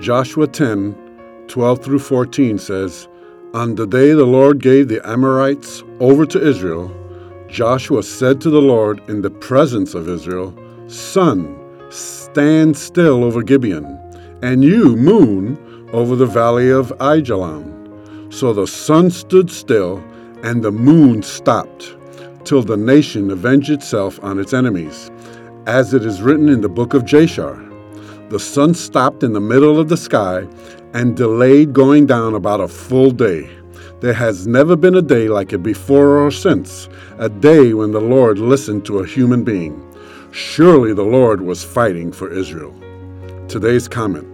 Joshua 10, 12 through 14 says, On the day the Lord gave the Amorites over to Israel, Joshua said to the Lord in the presence of Israel, Sun, stand still over Gibeon, and you, moon, over the valley of Aijalon. So the sun stood still, and the moon stopped, till the nation avenged itself on its enemies, as it is written in the book of Jashar. The sun stopped in the middle of the sky and delayed going down about a full day. There has never been a day like it before or since, a day when the Lord listened to a human being. Surely the Lord was fighting for Israel. Today's comment.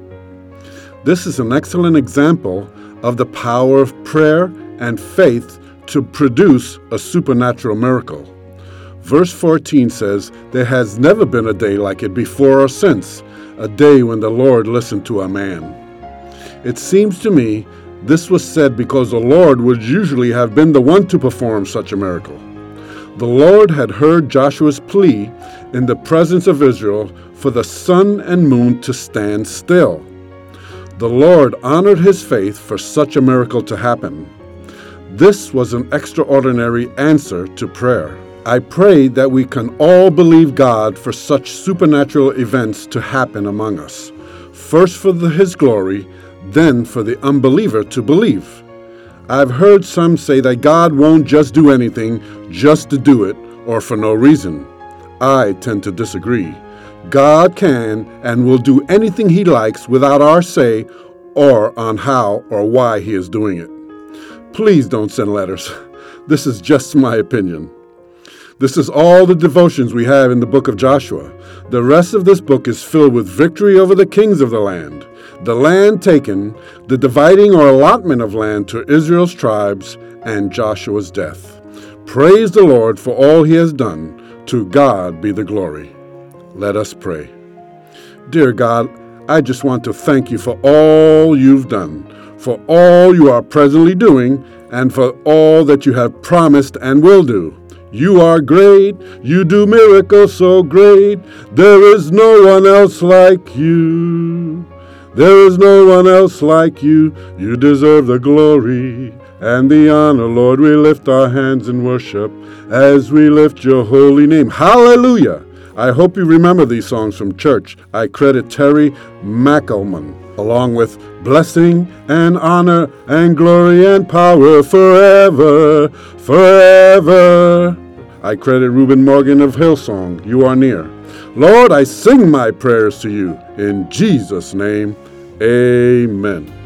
This is an excellent example of the power of prayer and faith to produce a supernatural miracle. Verse 14 says, There has never been a day like it before or since, a day when the Lord listened to a man. It seems to me this was said because the Lord would usually have been the one to perform such a miracle. The Lord had heard Joshua's plea in the presence of Israel for the sun and moon to stand still. The Lord honored his faith for such a miracle to happen. This was an extraordinary answer to prayer. I pray that we can all believe God for such supernatural events to happen among us, first for His glory, then for the unbeliever to believe. I've heard some say that God won't just do anything just to do it or for no reason. I tend to disagree. God can and will do anything He likes without our say or on how or why He is doing it. Please don't send letters. This is just my opinion. This is all the devotions we have in the book of Joshua. The rest of this book is filled with victory over the kings of the land taken, the dividing or allotment of land to Israel's tribes, and Joshua's death. Praise the Lord for all He has done. To God be the glory. Let us pray. Dear God, I just want to thank You for all You've done, for all You are presently doing, and for all that You have promised and will do. You are great, You do miracles so great, there is no one else like You. There is no one else like You, You deserve the glory and the honor, Lord. We lift our hands in worship as we lift Your holy name. Hallelujah! I hope you remember these songs from church. I credit Terry McElman, along with blessing and honor and glory and power forever, forever. I credit Reuben Morgan of Hillsong, You Are Near. Lord, I sing my prayers to You. In Jesus' name, amen.